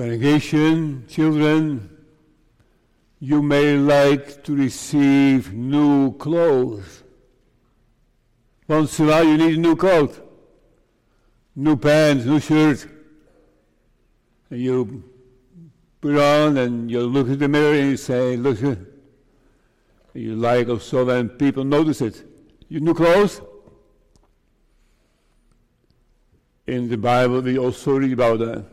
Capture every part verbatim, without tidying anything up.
Congregation, children, you may like to receive new clothes. Once in a while you need a new coat, new pants, new shirt. And you put on and you look in the mirror and you say, look, you like also when people notice it. You new clothes? In the Bible we also read about that.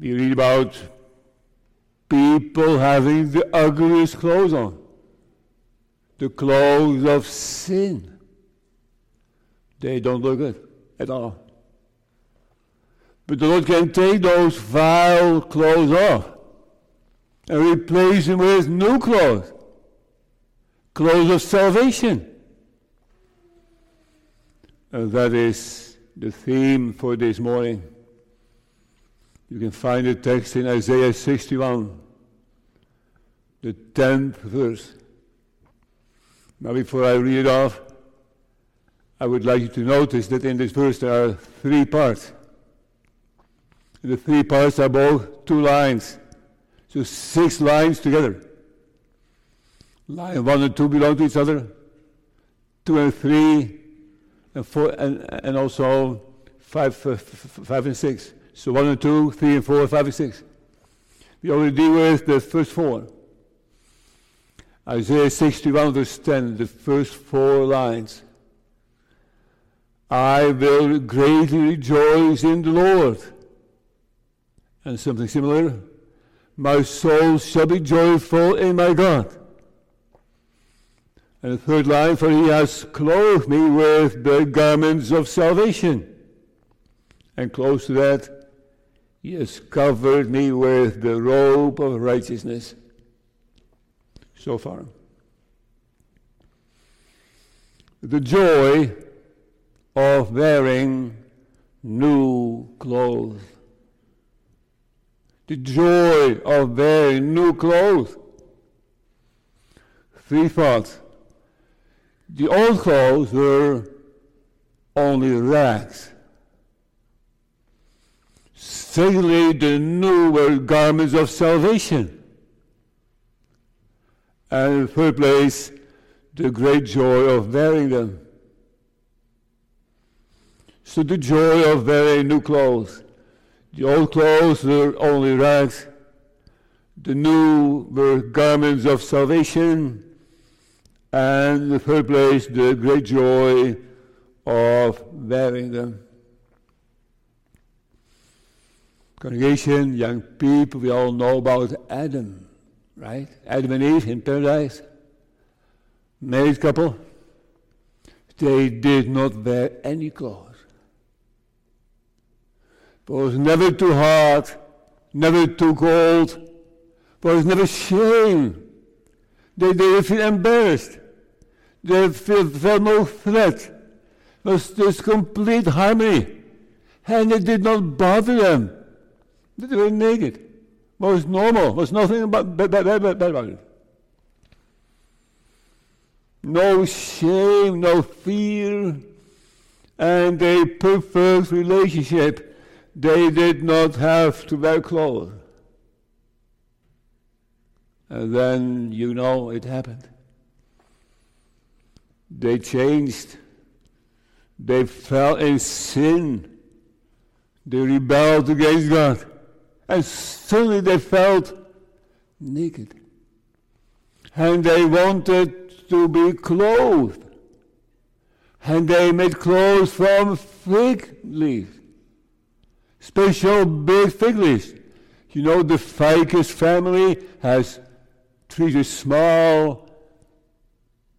We read about people having the ugliest clothes on, the clothes of sin. They don't look good at all. But the Lord can take those vile clothes off and replace them with new clothes, clothes of salvation. And that is the theme for this morning. You can find the text in Isaiah sixty-one, the tenth verse. Now before I read it off, I would like you to notice that in this verse there are three parts. The three parts are both two lines, so six lines together. Line one and two belong to each other, two and three, and four, and, and also five, five and six. So one and two, three and four, five and six. We already deal with the first four. Isaiah sixty-one, verse ten, the first four lines. I will greatly rejoice in the Lord. And something similar. My soul shall be joyful in my God. And the third line, for he has clothed me with the garments of salvation. And close to that, he has covered me with the robe of righteousness. So far. The joy of wearing new clothes. The joy of wearing new clothes. Three thoughts. The old clothes were only rags. Secondly, the new were garments of salvation. And in the third place, the great joy of wearing them. So the joy of wearing new clothes. The old clothes were only rags. The new were garments of salvation. And in the third place, the great joy of wearing them. Congregation, young people, we all know about Adam. Right? Adam and Eve in paradise, married couple, they did not wear any clothes. It was never too hot, never too cold, it was never shame. They didn't feel embarrassed, they felt, felt no threat. It was just complete harmony, and it did not bother them that they were naked. Was normal, was nothing about, bad, bad, bad, bad about it. No shame, no fear, and a perfect relationship. They did not have to wear clothes. And then, you know, it happened. They changed. They fell in sin. They rebelled against God. And suddenly they felt naked. And they wanted to be clothed. And they made clothes from fig leaves. Special big fig leaves. You know, the ficus family has treated small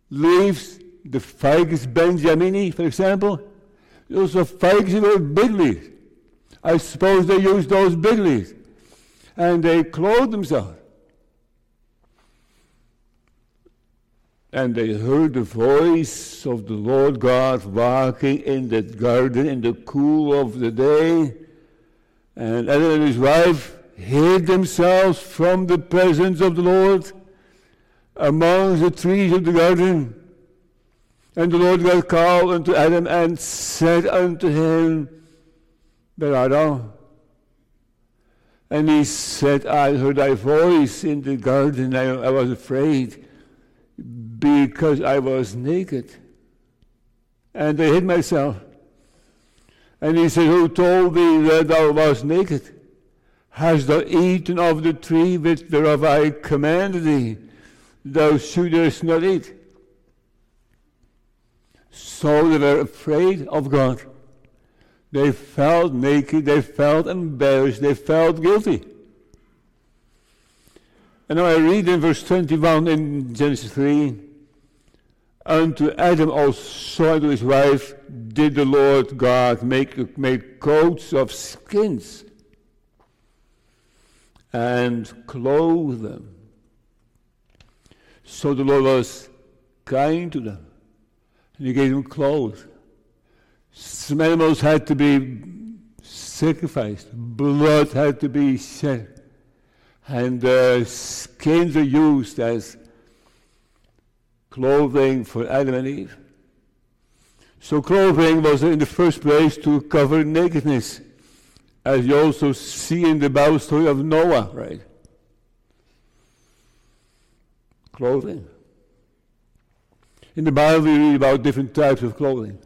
leaves. The ficus benjamini, for example. Those are ficus with big leaves. I suppose they used those big leaves. And they clothed themselves. And they heard the voice of the Lord God walking in that garden in the cool of the day. And Adam and his wife hid themselves from the presence of the Lord among the trees of the garden. And the Lord God called unto Adam and said unto him, Where art thou? And he said, I heard thy voice in the garden. I, I was afraid because I was naked. And I hid myself. And he said, who told thee that thou wast naked? Hast thou eaten of the tree which thereof I commanded thee? Thou shouldest not eat. So they were afraid of God. They felt naked, they felt embarrassed, they felt guilty. And now I read in verse twenty-one in Genesis three, unto Adam also and to his wife did the Lord God make, make coats of skins and clothe them. So the Lord was kind to them, and he gave them clothes. Some animals had to be sacrificed, blood had to be shed, and uh, skins were used as clothing for Adam and Eve. So clothing was in the first place to cover nakedness, as you also see in the Bible story of Noah, right? Clothing. In the Bible we read about different types of clothing.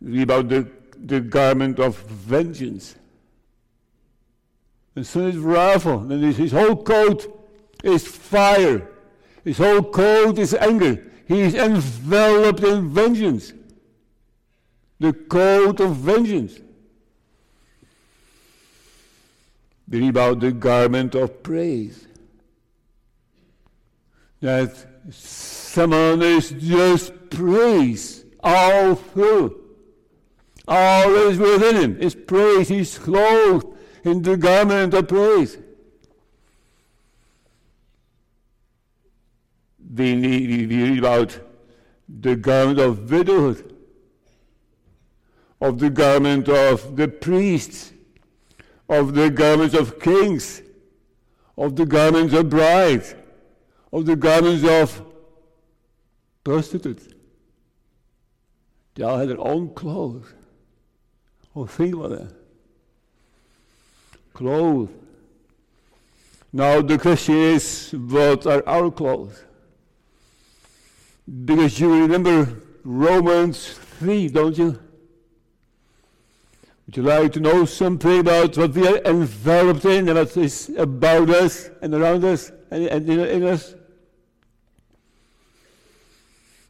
Read about the, the garment of vengeance. And so it's wrathful. And his, his whole coat is fire. His whole coat is anger. He is enveloped in vengeance. The coat of vengeance. We read about the garment of praise. That someone is just praise all through. All that is within him is praise. He is clothed in the garment of praise. We, need, we read about the garment of widowhood, of the garment of the priests, of the garments of kings, of the garments of brides, of the garments of prostitutes. They all had their own clothes. Oh, think about that. Clothes. Now the question is, what are our clothes? Because you remember Romans three, don't you? Would you like to know something about what we are enveloped in and what is about us and around us and, and in, in us?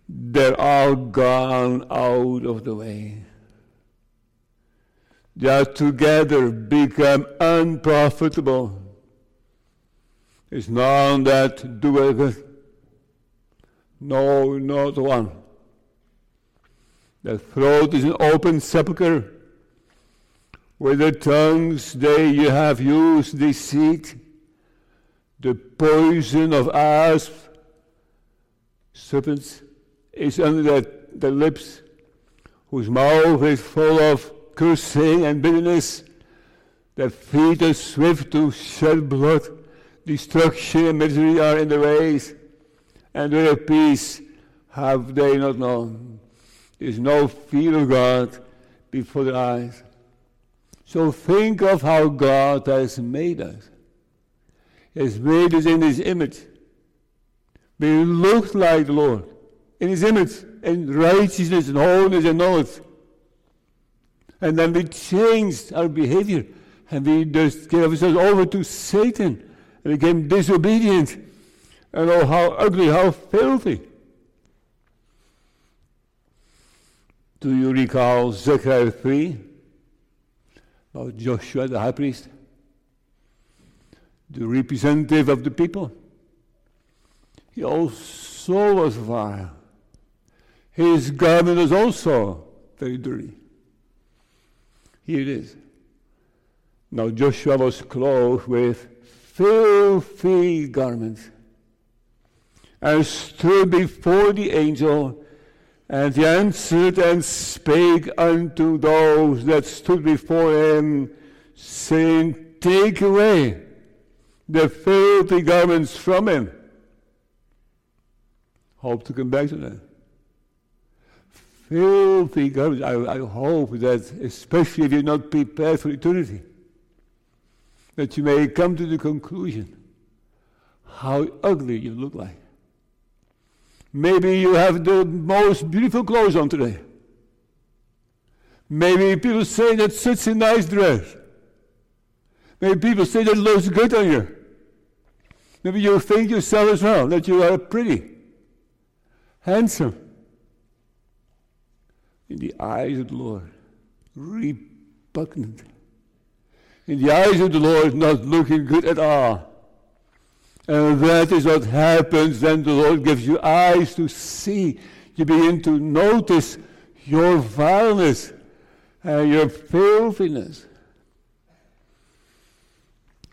They're all gone out of the way. They are together become unprofitable. There's none that doeth good. No, not one. Their throat is an open sepulchre. With their tongues they have used deceit. The poison of asp, serpents, is under their, their lips, whose mouth is full of cursing and bitterness. Their feet are swift to shed blood. Destruction and misery are in their ways, and their peace have they not known. There is no fear of God before their eyes. So think of how God has made us. He has made us in his image. We look like the Lord, in his image, in righteousness and holiness and knowledge. And then we changed our behavior, and we just gave ourselves over to Satan, and became disobedient, and oh, how ugly, how filthy. Do you recall Zechariah three, about Joshua the high priest, the representative of the people? He also was vile. His garment was also very dirty. Here it is. Now Joshua was clothed with filthy garments and stood before the angel, and he answered and spake unto those that stood before him, saying, take away the filthy garments from him. Hope to come back to that. Filthy garments. I, I hope that, especially if you're not prepared for eternity, that you may come to the conclusion how ugly you look like. Maybe you have the most beautiful clothes on today. Maybe people say that's such a nice dress. Maybe people say that looks good on you. Maybe you think yourself as well that you are pretty, handsome. In the eyes of the Lord, repugnant. In the eyes of the Lord, not looking good at all. And that is what happens when the Lord gives you eyes to see. You begin to notice your vileness and your filthiness.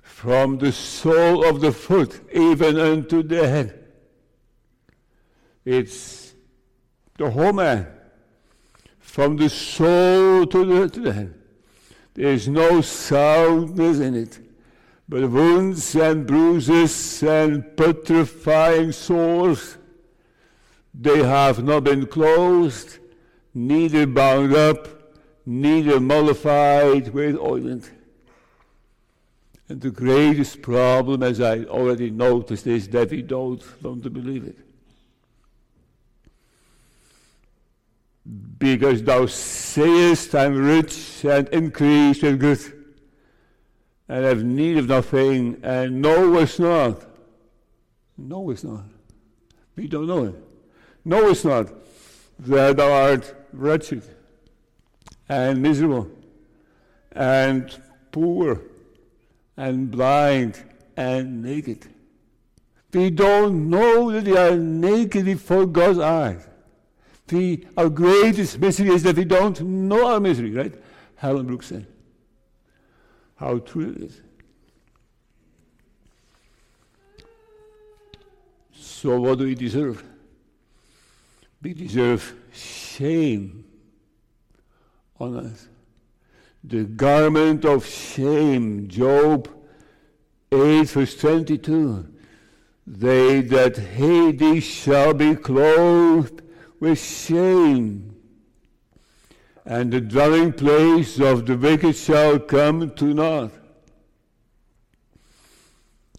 From the sole of the foot, even unto the head. It's the whole man. From the soul to the, to the head. There is no soundness in it, but wounds and bruises and putrefying sores. They have not been closed, neither bound up, neither mollified with ointment. And the greatest problem, as I already noticed, is that we don't want to believe it. Because thou sayest, I'm rich and increased with good, and have need of nothing, and knowest not. Knowest not. We don't know it. Knowest not that thou art wretched, and miserable, and poor, and blind, and naked. We don't know that we are naked before God's eyes. The, our greatest misery is that we don't know our misery, right? Helen Brooks said. How true it is. So what do we deserve? We deserve shame on us. The garment of shame, Job eight verse twenty-two. They that hate thee shall be clothed with shame, and the dwelling place of the wicked shall come to naught.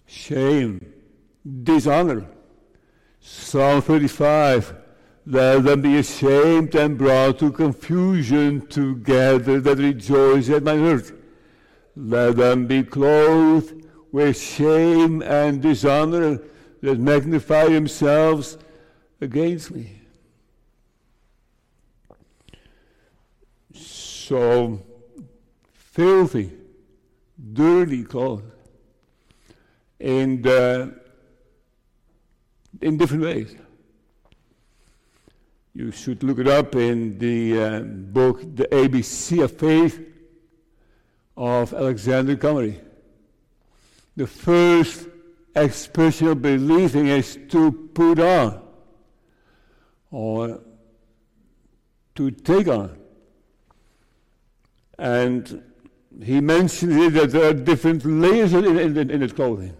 Shame, dishonor. Psalm thirty-five, let them be ashamed and brought to confusion together that rejoice at my hurt. Let them be clothed with shame and dishonor that magnify themselves against me. So filthy, dirty clothes, in the, in different ways. You should look it up in the uh, book The A B C of Faith of Alexander Comrie. The first expression of believing is to put on, or to take on. And he mentions that there are different layers in, in, in its clothing.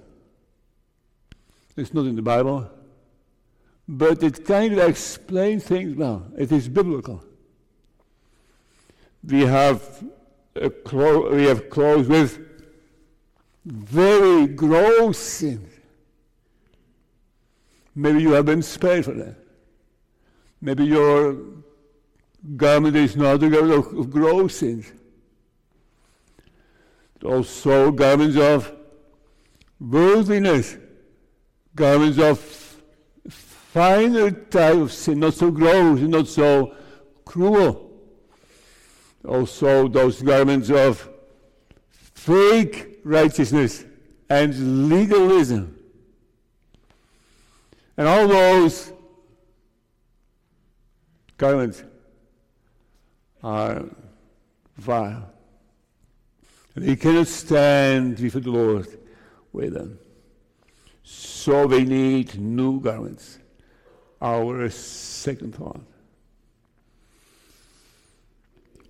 It's not in the Bible, but it kind of explains things well. It is biblical. We have a clo- we have clothes with very gross sins. Maybe you have been spared for that. Maybe your garment is not a garment of, of gross sins. Also garments of worldliness, garments of finer type of sin, not so gross, not so cruel. Also those garments of fake righteousness and legalism. And all those garments are vile. And he cannot stand before the Lord with them. So we need new garments. Our second thought.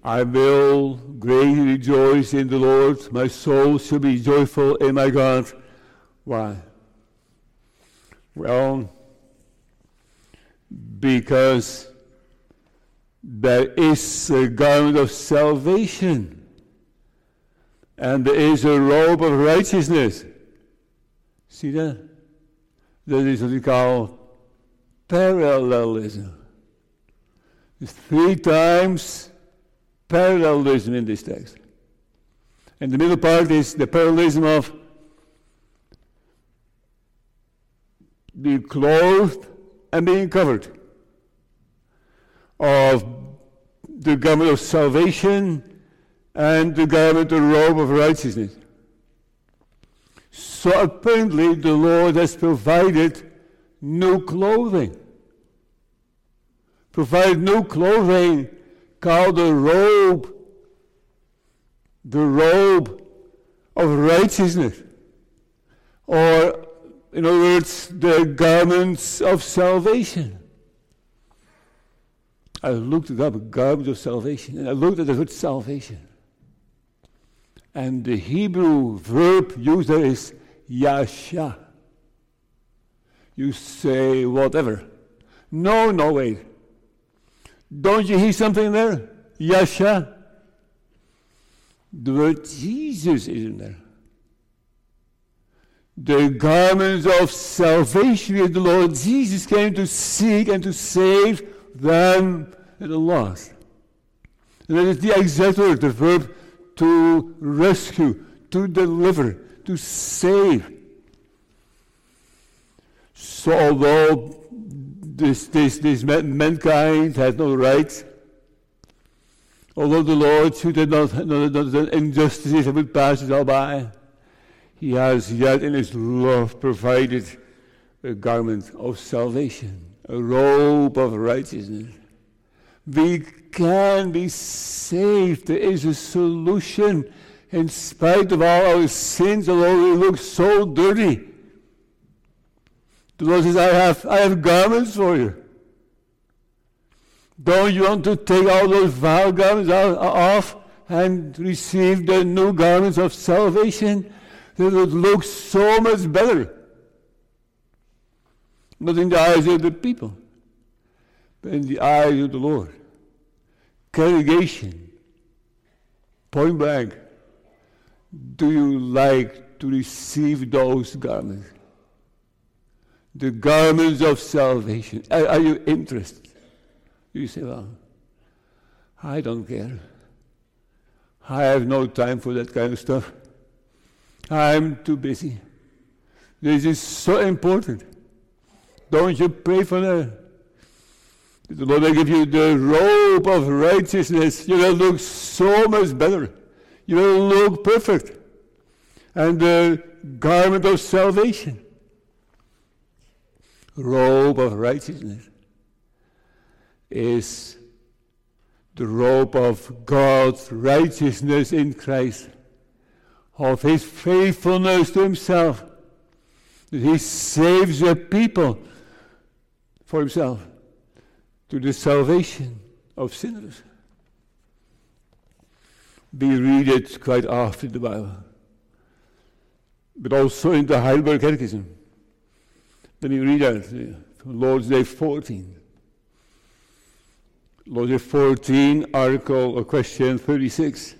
I will greatly rejoice in the Lord. My soul shall be joyful in my God. Why? Well, because there is a garment of salvation And there is a robe of righteousness. See that? That is what we call parallelism. There's three times parallelism in this text. And the middle part is the parallelism of being clothed and being covered, of the garment of salvation and the garment, the robe of righteousness. So apparently the Lord has provided new clothing. Provide new clothing called the robe, the robe of righteousness, or in other words, the garments of salvation. I looked it up, garments of salvation, and I looked at the word salvation. And the Hebrew verb used there is yasha. You say whatever. No, no, wait. Don't you hear something there? Yasha. The word Jesus is in there. The garments of salvation which the Lord Jesus came to seek and to save them that are lost. And that is the exact word, the verb to rescue, to deliver, to save. So although this this this mankind has no rights, although the Lord should have not done injustices and would pass it all by, He has yet in His love provided a garment of salvation, a robe of righteousness. We can be saved. There is a solution. In spite of all our sins, although we look so dirty, the Lord says, I have, I have garments for you. Don't you want to take all those vile garments off and receive the new garments of salvation? That would look so much better. Not in the eyes of the people, but in the eyes of the Lord. Congregation, point blank, do you like to receive those garments? The garments of salvation. Are, are you interested? You say, well, I don't care. I have no time for that kind of stuff. I'm too busy. This is so important. Don't you pray for that? The Lord will give you the robe of righteousness. You will look so much better. You will look perfect. And the garment of salvation. Robe of righteousness is the robe of God's righteousness in Christ, of His faithfulness to Himself, that He saves a people for Himself to the salvation of sinners. We read it quite often in the Bible, but also in the Heidelberg Catechism. Let me read that from Lord's Day fourteen. Lord's Day fourteen, article or question thirty-six.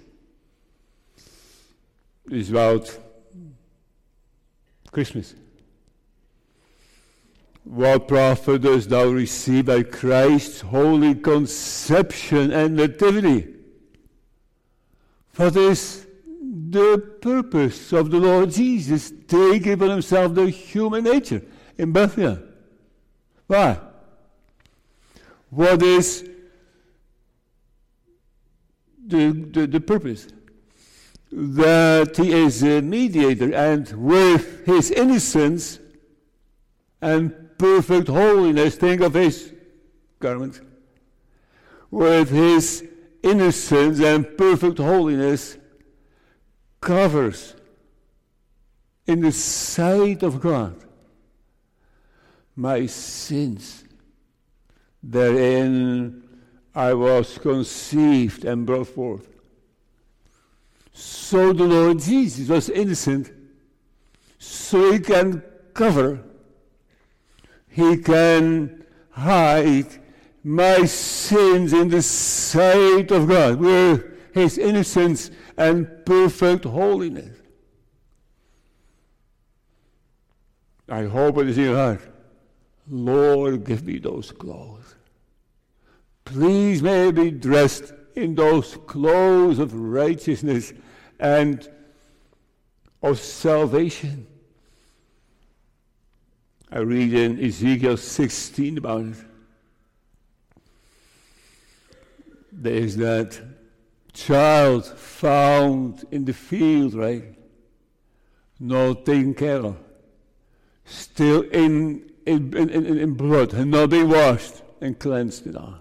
Is about Christmas. What profit dost thou receive by Christ's holy conception and nativity? What is the purpose of the Lord Jesus taking upon Himself the human nature in Bethlehem? Why? What is the, the, the purpose? That He is a mediator, and with His innocence and perfect holiness, think of His garment, with His innocence and perfect holiness covers in the sight of God my sins. Therein I was conceived and brought forth. So the Lord Jesus was innocent, so He can cover, He can hide my sins in the sight of God, with His innocence and perfect holiness. I hope it is in your heart. Lord, give me those clothes. Please may I be dressed in those clothes of righteousness and of salvation. I read in Ezekiel sixteen about it. There is that child found in the field, right? Not taken care of. Still in in, in, in blood, and not being washed and cleansed and all.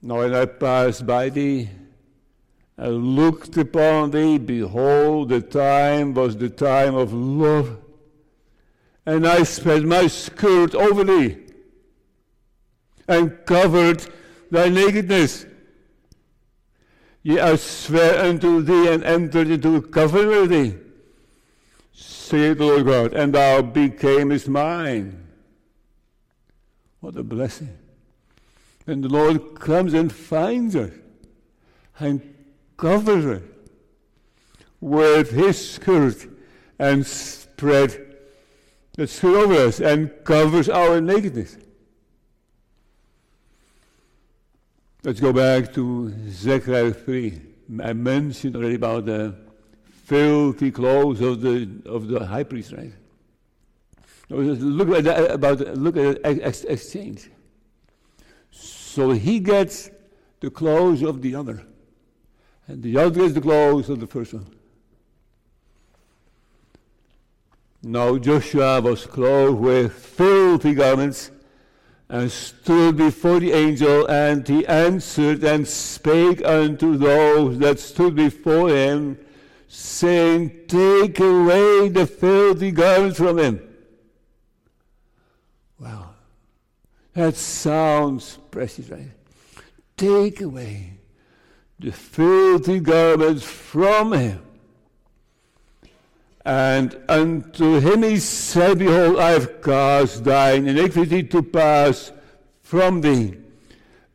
Now when I passed by thee, and looked upon thee, behold, the time was the time of love, and I spread my skirt over thee, and covered thy nakedness. Yea, I swear unto thee, and entered into a covenant with thee, saith the Lord God, and thou becamest mine. What a blessing. And the Lord comes and finds us, and covers us with his skirt, and spread the skirt over us, and covers our nakedness. Let's go back to Zechariah three. I mentioned already about the filthy clothes of the of the high priest, right? Look at that, about look at that exchange. So he gets the clothes of the other, and the other gets the clothes of the first one. Now Joshua was clothed with filthy garments, and stood before the angel, and he answered and spake unto those that stood before him, saying, Take away the filthy garments from him. Wow. That sounds precious, right? Take away the filthy garments from him. And unto him he said, Behold, I have caused thine iniquity to pass from thee,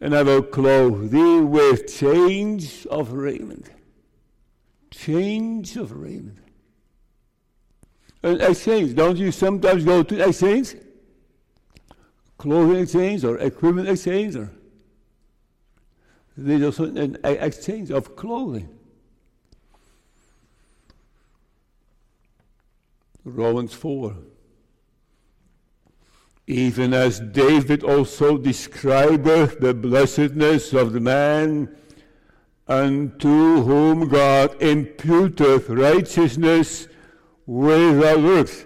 and I will clothe thee with change of raiment. Change of raiment. An exchange. Don't you sometimes go to exchange? Clothing exchange or equipment exchange? Or there's also an exchange of clothing. Romans four. Even as David also describeth the blessedness of the man unto whom God imputeth righteousness without works,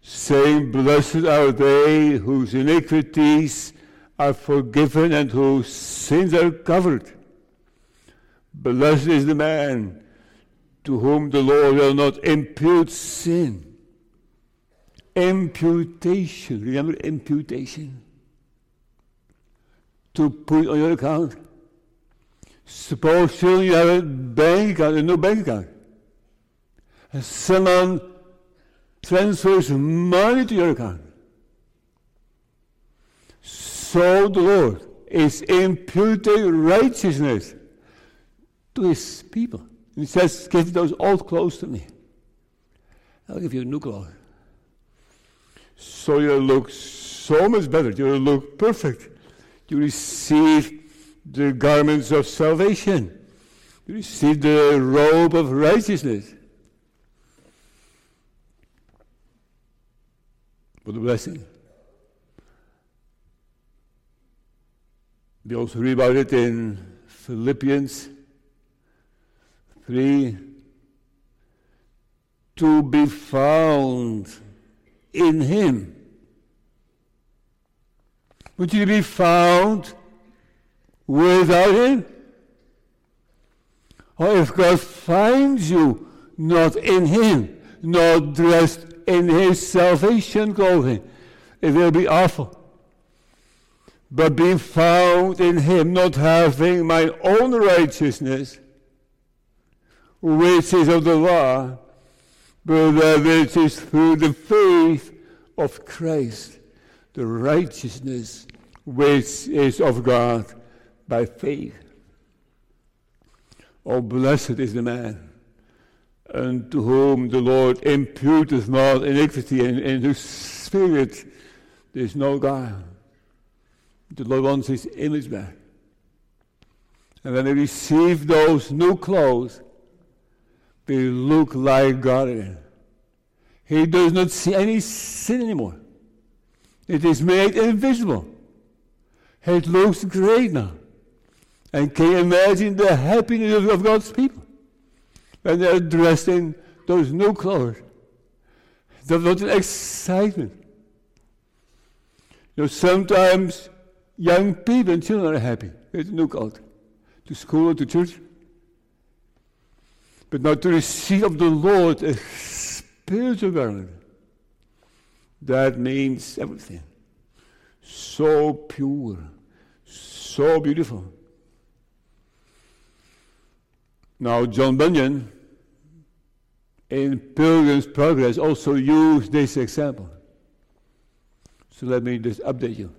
saying, Blessed are they whose iniquities are forgiven and whose sins are covered. Blessed is the man to whom the Lord will not impute sin. Imputation. Remember imputation? To put on your account. Suppose you have a bank account, a new bank account. And someone transfers money to your account. So the Lord is imputing righteousness to his people. He says, give those old clothes to me. I'll give you new clothes. So you'll look so much better. You'll look perfect. You receive the garments of salvation. You receive the robe of righteousness. What a blessing. We also read about it in Philippians three, to be found in him. Would you be found without him? Or if God finds you not in him, not dressed in his salvation clothing, it will be awful. But be found in him, not having my own righteousness, which is of the law, but that which is through the faith of Christ, the righteousness which is of God by faith. Oh, blessed is the man unto whom the Lord imputeth not iniquity, and in whose spirit there is no guile. The Lord wants his image back. And when we receive those new clothes, we look like God again. He does not see any sin anymore. It is made invisible. It looks great now. And can you imagine the happiness of, of God's people when they are dressed in those new clothes? There's not an excitement. You know, sometimes young people and children are happy with new clothes, to school or to church. But now to receive of the Lord a spiritual garment, that means everything. So pure, so beautiful. Now John Bunyan in Pilgrim's Progress also used this example. So let me just update you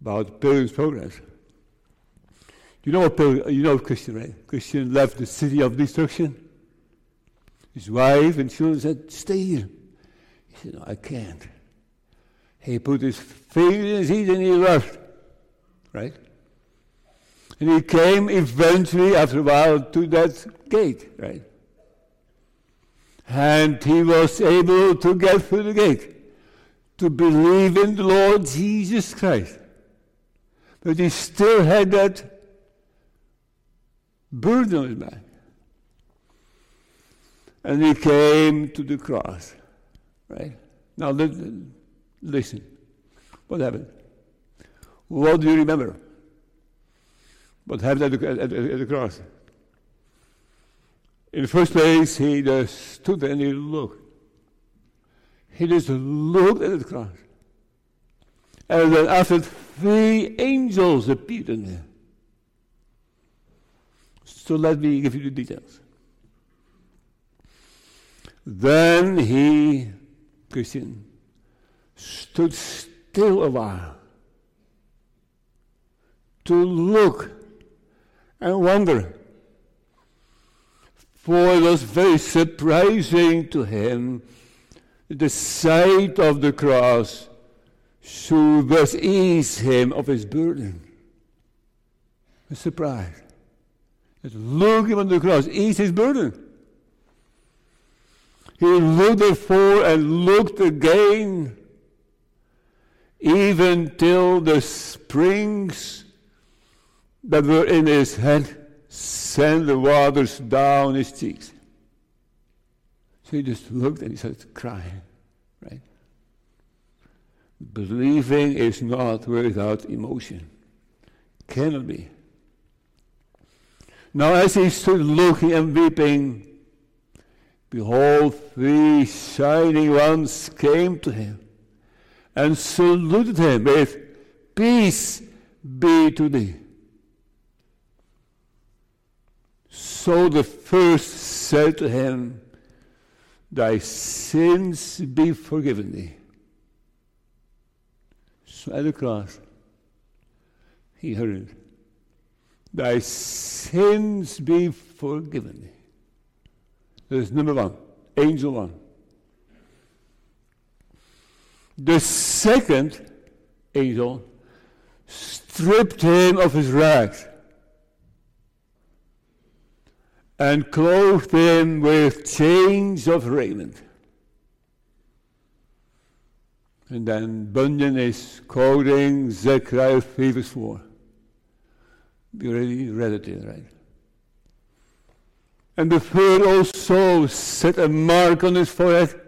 about Pilgrim's Progress. You know, you know Christian, right? Christian left the city of destruction. His wife and children said, "Stay here." He said, "No, I can't." He put his finger in his head and he left, right? And he came eventually, after a while, to that gate, right? And he was able to get through the gate, to believe in the Lord Jesus Christ. But he still had that burden on his back. And he came to the cross, right? Now listen, what happened? What do you remember? What happened at the, at, at the cross? In the first place, he just stood there and he looked. He just looked at the cross. And then after three angels appeared in there. So let me give you the details. Then he, Christian, stood still a while to look and wonder. For it was very surprising to him that the sight of the cross should thus ease him of his burden. A surprise. Look him on the cross, ease his burden. He looked therefore and looked again, even till the springs that were in his head sent the waters down his cheeks. So he just looked and he started crying, right? Believing is not without emotion. Cannot be. Now as he stood looking and weeping, behold, three shining ones came to him and saluted him with, "Peace be to thee." So the first said to him, "Thy sins be forgiven thee." So at the cross, he heard it. "Thy sins be forgiven thee." That's number one, angel one. The second angel stripped him of his rags and clothed him with chains of raiment. And then Bunyan is quoting Zechariah three verse four. We already read it here, right? And the third also set a mark on his forehead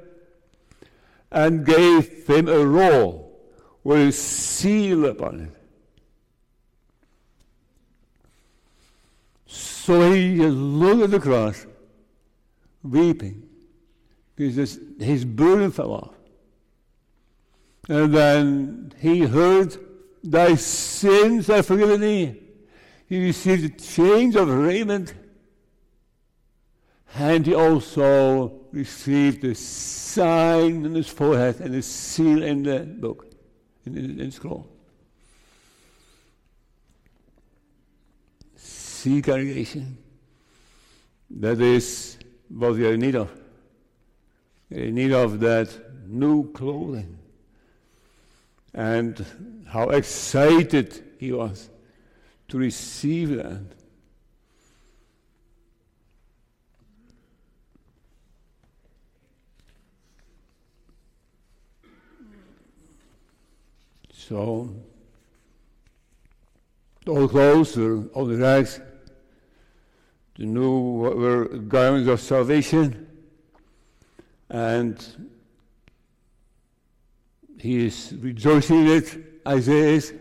and gave him a roll with a seal upon it. So he looked at the cross, weeping, because his burden fell off. And then he heard, "Thy sins are forgiven thee." He received a change of raiment, and he also received a sign on his forehead and a seal in the book, in the, in the scroll. See, congregation, That is what we are in need of. We are in need of that new clothing. And how excited he was to receive that. So, all clothes were on the rags. The new were garments of salvation. And he is rejoicing in it, Isaiah is.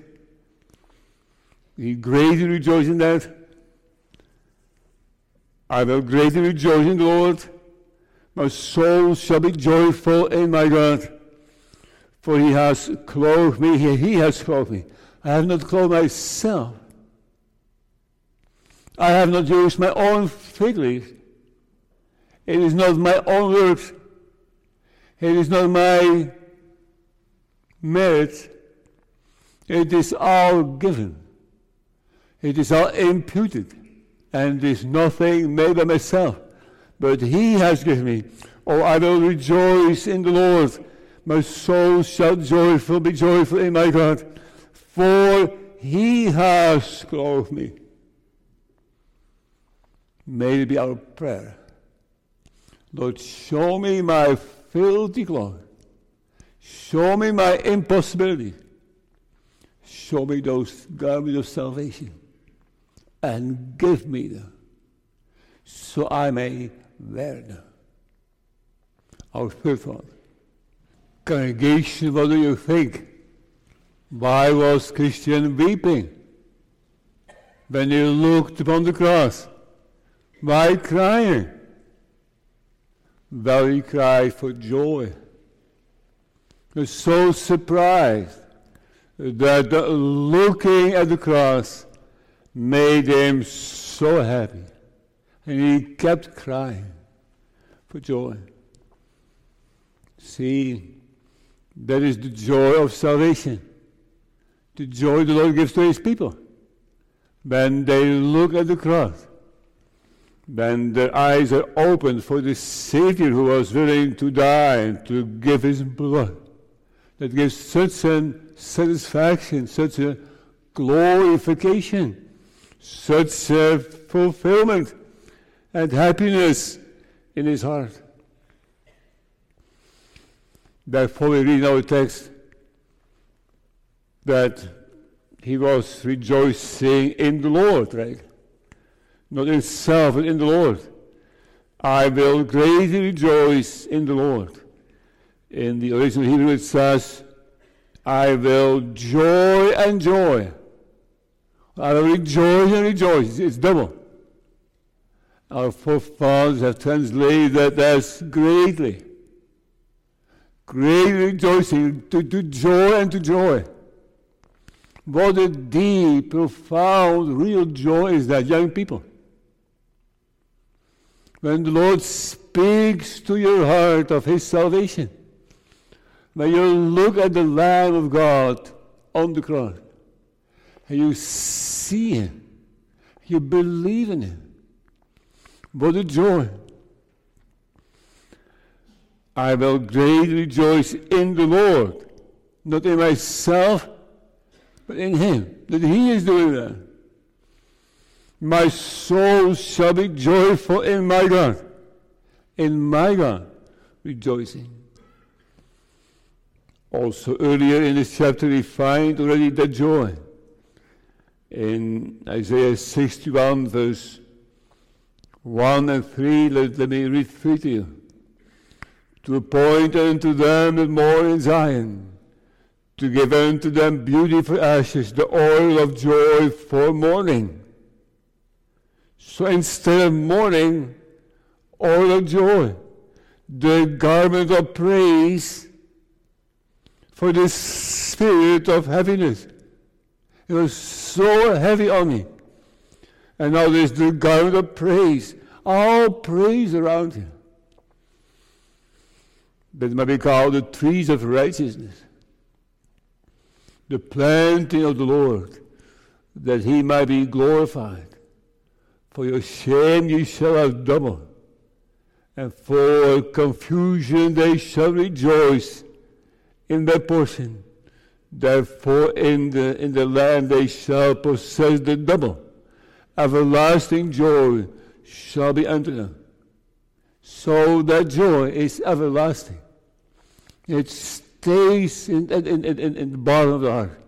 He greatly rejoices in that. I will greatly rejoice in the Lord. My soul shall be joyful in my God. For he has clothed me, he has clothed me. I have not clothed myself. I have not used my own fig leaves. It is not my own works. It is not my merit. It is all given. It is all imputed. And is nothing made by myself. But he has given me. Oh, I will rejoice in the Lord. My soul shall joyful be joyful in my God. For he has clothed me. May it be our prayer. Lord, show me my filthy clothes. Show me my impossibility. Show me those garments of salvation. And give me them. So I may wear them. Our third one. Congregation, what do you think? Why was Christian weeping when he looked upon the cross? Why crying? Well, he cried for joy. He was so surprised that looking at the cross made him so happy. And he kept crying for joy. See, that is the joy of salvation. The joy the Lord gives to his people. When they look at the cross, when their eyes are opened for the Savior who was willing to die and to give his blood, that gives such a satisfaction, such a glorification, such a fulfillment and happiness in his heart. Therefore we read in our text that he was rejoicing in the Lord, right? Not in self, but in the Lord. I will greatly rejoice in the Lord. In the original Hebrew it says, I will joy and joy. I will rejoice and rejoice. It's double. Our forefathers have translated that as greatly. Greatly rejoicing, to, to joy and to joy. What a deep, profound, real joy is that, young people. When the Lord speaks to your heart of his salvation, when you look at the Lamb of God on the cross, and you see him, you believe in him, what a joy. I will greatly rejoice in the Lord, not in myself, but in him, that he is doing that. My soul shall be joyful in my God, in my God, rejoicing. Also earlier in this chapter we find already the joy. In Isaiah sixty-one verse one and three, let, let me read three to you. To appoint unto them a more in Zion, to give unto them beauty for ashes, the oil of joy for mourning. So instead of mourning, oil of joy, the garment of praise for the spirit of heaviness. It was so heavy on me. And now there's the garment of praise, all praise around him. That might be called the trees of righteousness. The planting of the Lord, that he might be glorified. For your shame ye shall have double, and for confusion they shall rejoice in their portion. Therefore in the in the land they shall possess the double. Everlasting joy shall be unto them. So that joy is everlasting. It stays in, in, in, in the bottom of the heart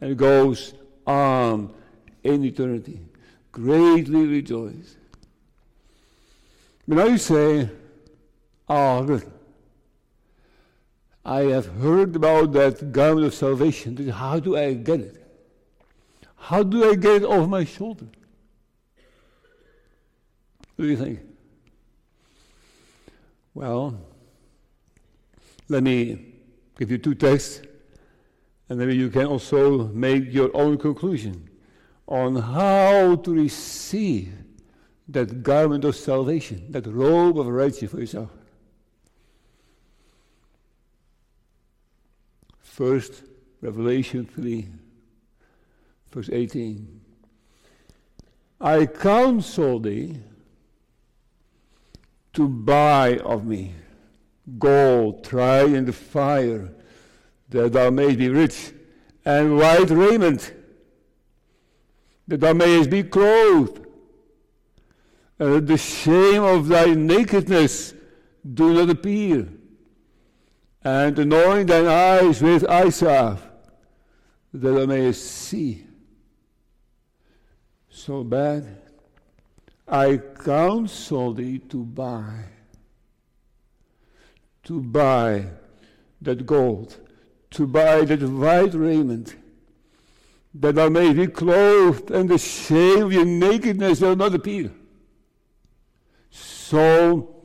and goes on in eternity. Greatly rejoice. But now you say, ah, good. I have heard about that garment of salvation. How do I get it? How do I get it off my shoulder? What do you think? Well, let me give you two texts, and maybe you can also make your own conclusion on how to receive that garment of salvation, that robe of righteousness for yourself. First, Revelation three, verse eighteen. I counsel thee to buy of me gold tried in the fire, that thou mayest be rich, and white raiment, that thou mayest be clothed, and that the shame of thy nakedness do not appear, and anoint thine eyes with eyesalve, that thou mayest see. So bad. I counsel thee to buy, to buy that gold, to buy that white raiment, that thou mayest be clothed, and the shame of your nakedness shall not appear. So,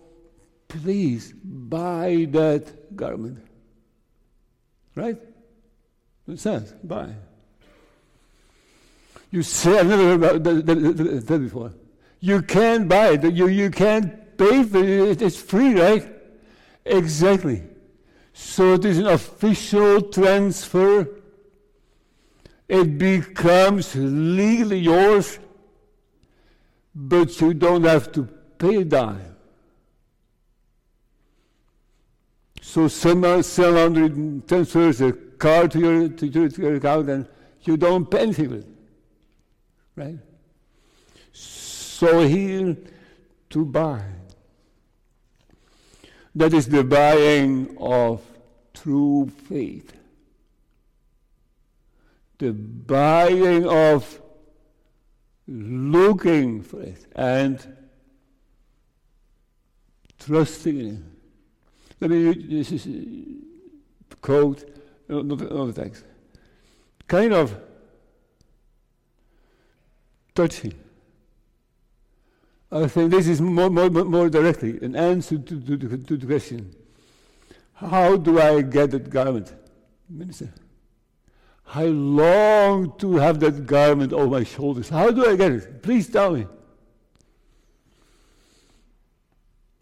please, buy that garment. Right? It says, buy. You say, I've never heard that, that, that, that before. You can't buy it. You, you can't pay for it. It's free, right? Exactly. So it is an official transfer. It becomes legally yours, but you don't have to pay a dime. So someone, someone transfers a card to your, to, your, to your account and you don't pay anything with it, right? So here, to buy. That is the buying of true faith. The buying of looking for it and trusting in it. Let me read this quote, not the text. Kind of touching. I think this is more, more, more directly an answer to, to, to, to the question. How do I get that garment? Minister, I long to have that garment over my shoulders. How do I get it? Please tell me.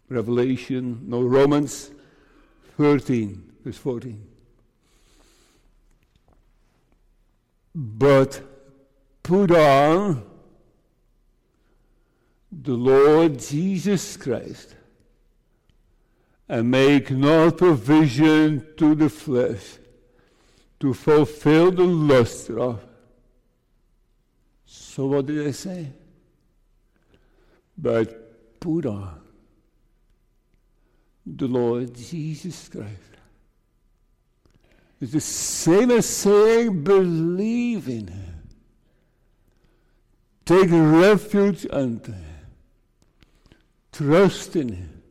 Revelation, no, Romans thirteen, verse fourteen. But put on the Lord Jesus Christ, and make no provision to the flesh to fulfill the lust thereof. So what did I say? But put on the Lord Jesus Christ. It's the same as saying believe in Him. Take refuge unto Him. Trust in Him.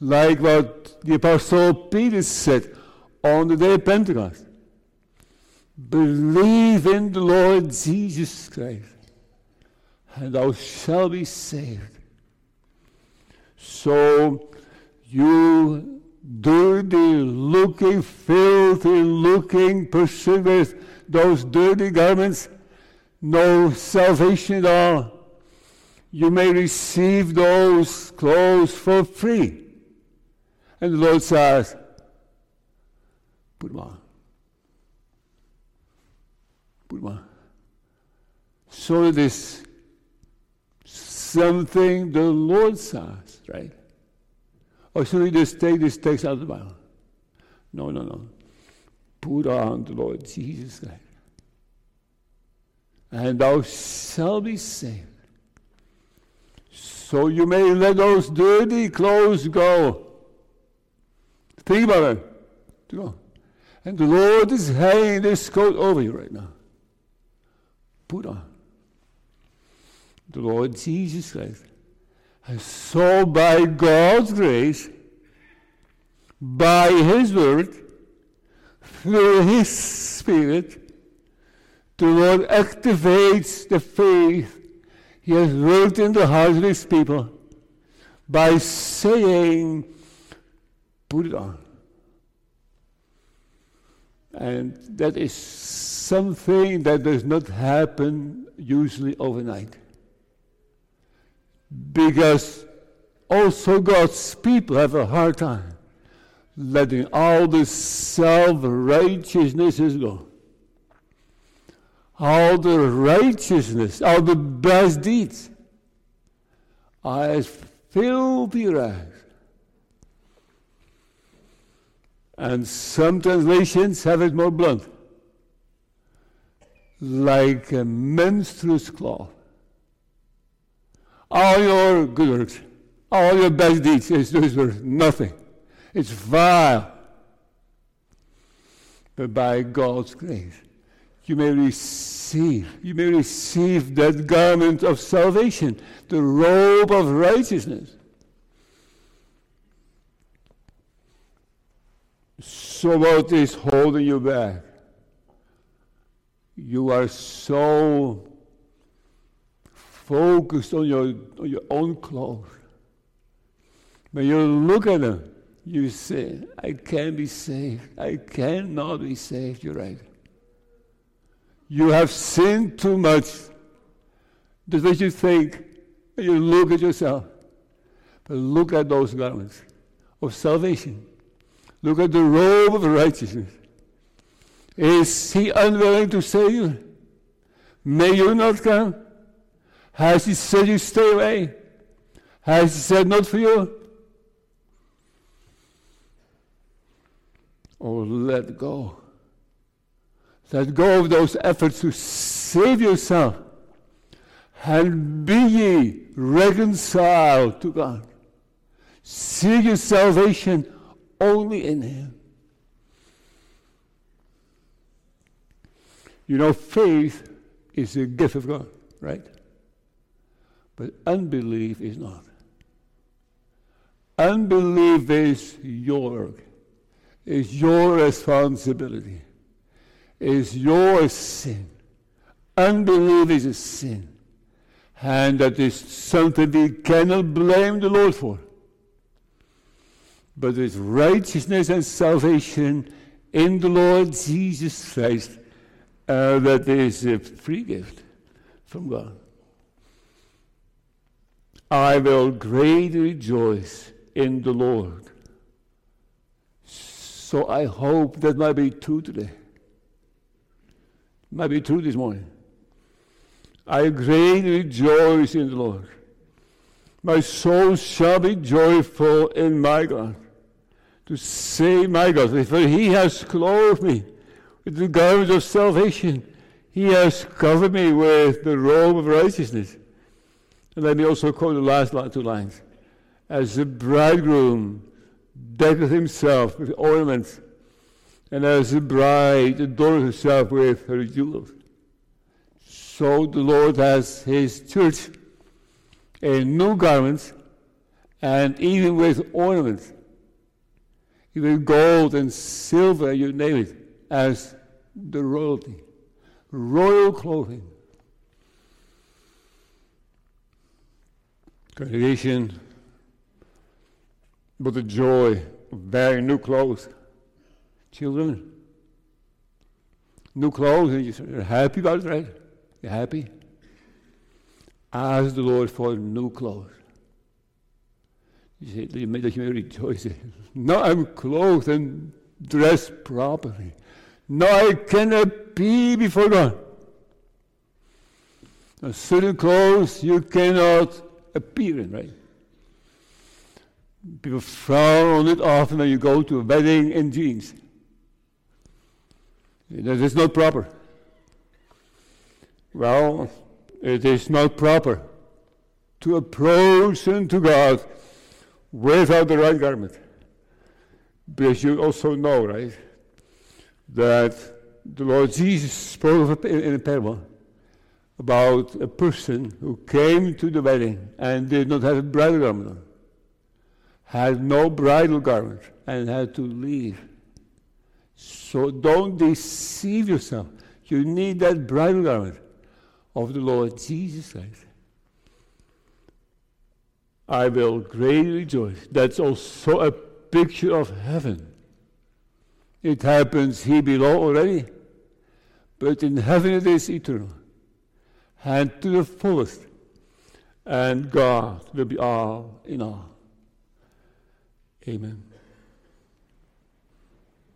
Like what the Apostle Peter said on the day of Pentecost. Believe in the Lord Jesus Christ, and thou shalt be saved. So you dirty looking, filthy looking person with those dirty garments, no salvation at all. You may receive those clothes for free. And the Lord says, put them on. Put them on. So it is something the Lord says, right? Or should we just take this text out of the Bible? No, no, no. Put on the Lord Jesus Christ, and thou shalt be saved. So you may let those dirty clothes go. Think about it. Go. And the Lord is hanging this coat over you right now. Put on the Lord Jesus Christ. And so by God's grace, by His word, through His Spirit, the Lord activates the faith He has worked in the hearts of His people by saying, put it on. And that is something that does not happen usually overnight. Because also God's people have a hard time letting all the self-righteousnesses go. All the righteousness, all the best deeds are as filthy rags. And some translations have it more blunt, like a menstruous cloth. All your good works, all your best deeds is worth nothing. It's vile. But by God's grace, you may receive, you may receive that garment of salvation, the robe of righteousness. So what is holding you back? You are so focused on your, on your own clothes. When you look at them, you say, I can't be saved. I cannot be saved. You're right. You have sinned too much. That's what you think. You look at yourself. But look at those garments of salvation. Look at the robe of righteousness. Is He unwilling to save you? May you not come? Has He said you stay away? Has He said not for you? Or let go. Let go of those efforts to save yourself and be ye reconciled to God. Seek your salvation only in Him. You know, faith is a gift of God, right? But unbelief is not. Unbelief is your work, is your responsibility, is your sin. Unbelief is a sin. And that is something we cannot blame the Lord for. But with righteousness and salvation in the Lord Jesus Christ, uh, that is a free gift from God. I will greatly rejoice in the Lord. So I hope that might be true today. Might be true this morning. I greatly rejoice in the Lord. My soul shall be joyful in my God. To say my God, for He has clothed me with the garment of salvation. He has covered me with the robe of righteousness. And let me also quote the last two lines. As the bridegroom decketh himself with ornaments, and as the bride adorneth herself with her jewels, so the Lord has His church in new garments, and even with ornaments, even gold and silver, you name it, as the royalty, royal clothing. Congregation, but the joy of wearing new clothes. Children, new clothes, and you're happy about it, right? You're happy? Ask the Lord for new clothes. You say, that you may rejoice. Now I'm clothed and dressed properly. Now I can appear before God. Now certain clothes you cannot appearing, right? People frown on it often when you go to a wedding in jeans. That is not proper. Well, it is not proper to approach unto God without the right garment. Because you also know, right, that the Lord Jesus spoke in a parable about a person who came to the wedding and did not have a bridal garment on, had no bridal garment, and had to leave. So don't deceive yourself. You need that bridal garment of the Lord Jesus Christ. I will greatly rejoice. That's also a picture of heaven. It happens here below already, but in heaven it is eternal, and to the fullest, and God will be all in all. Amen.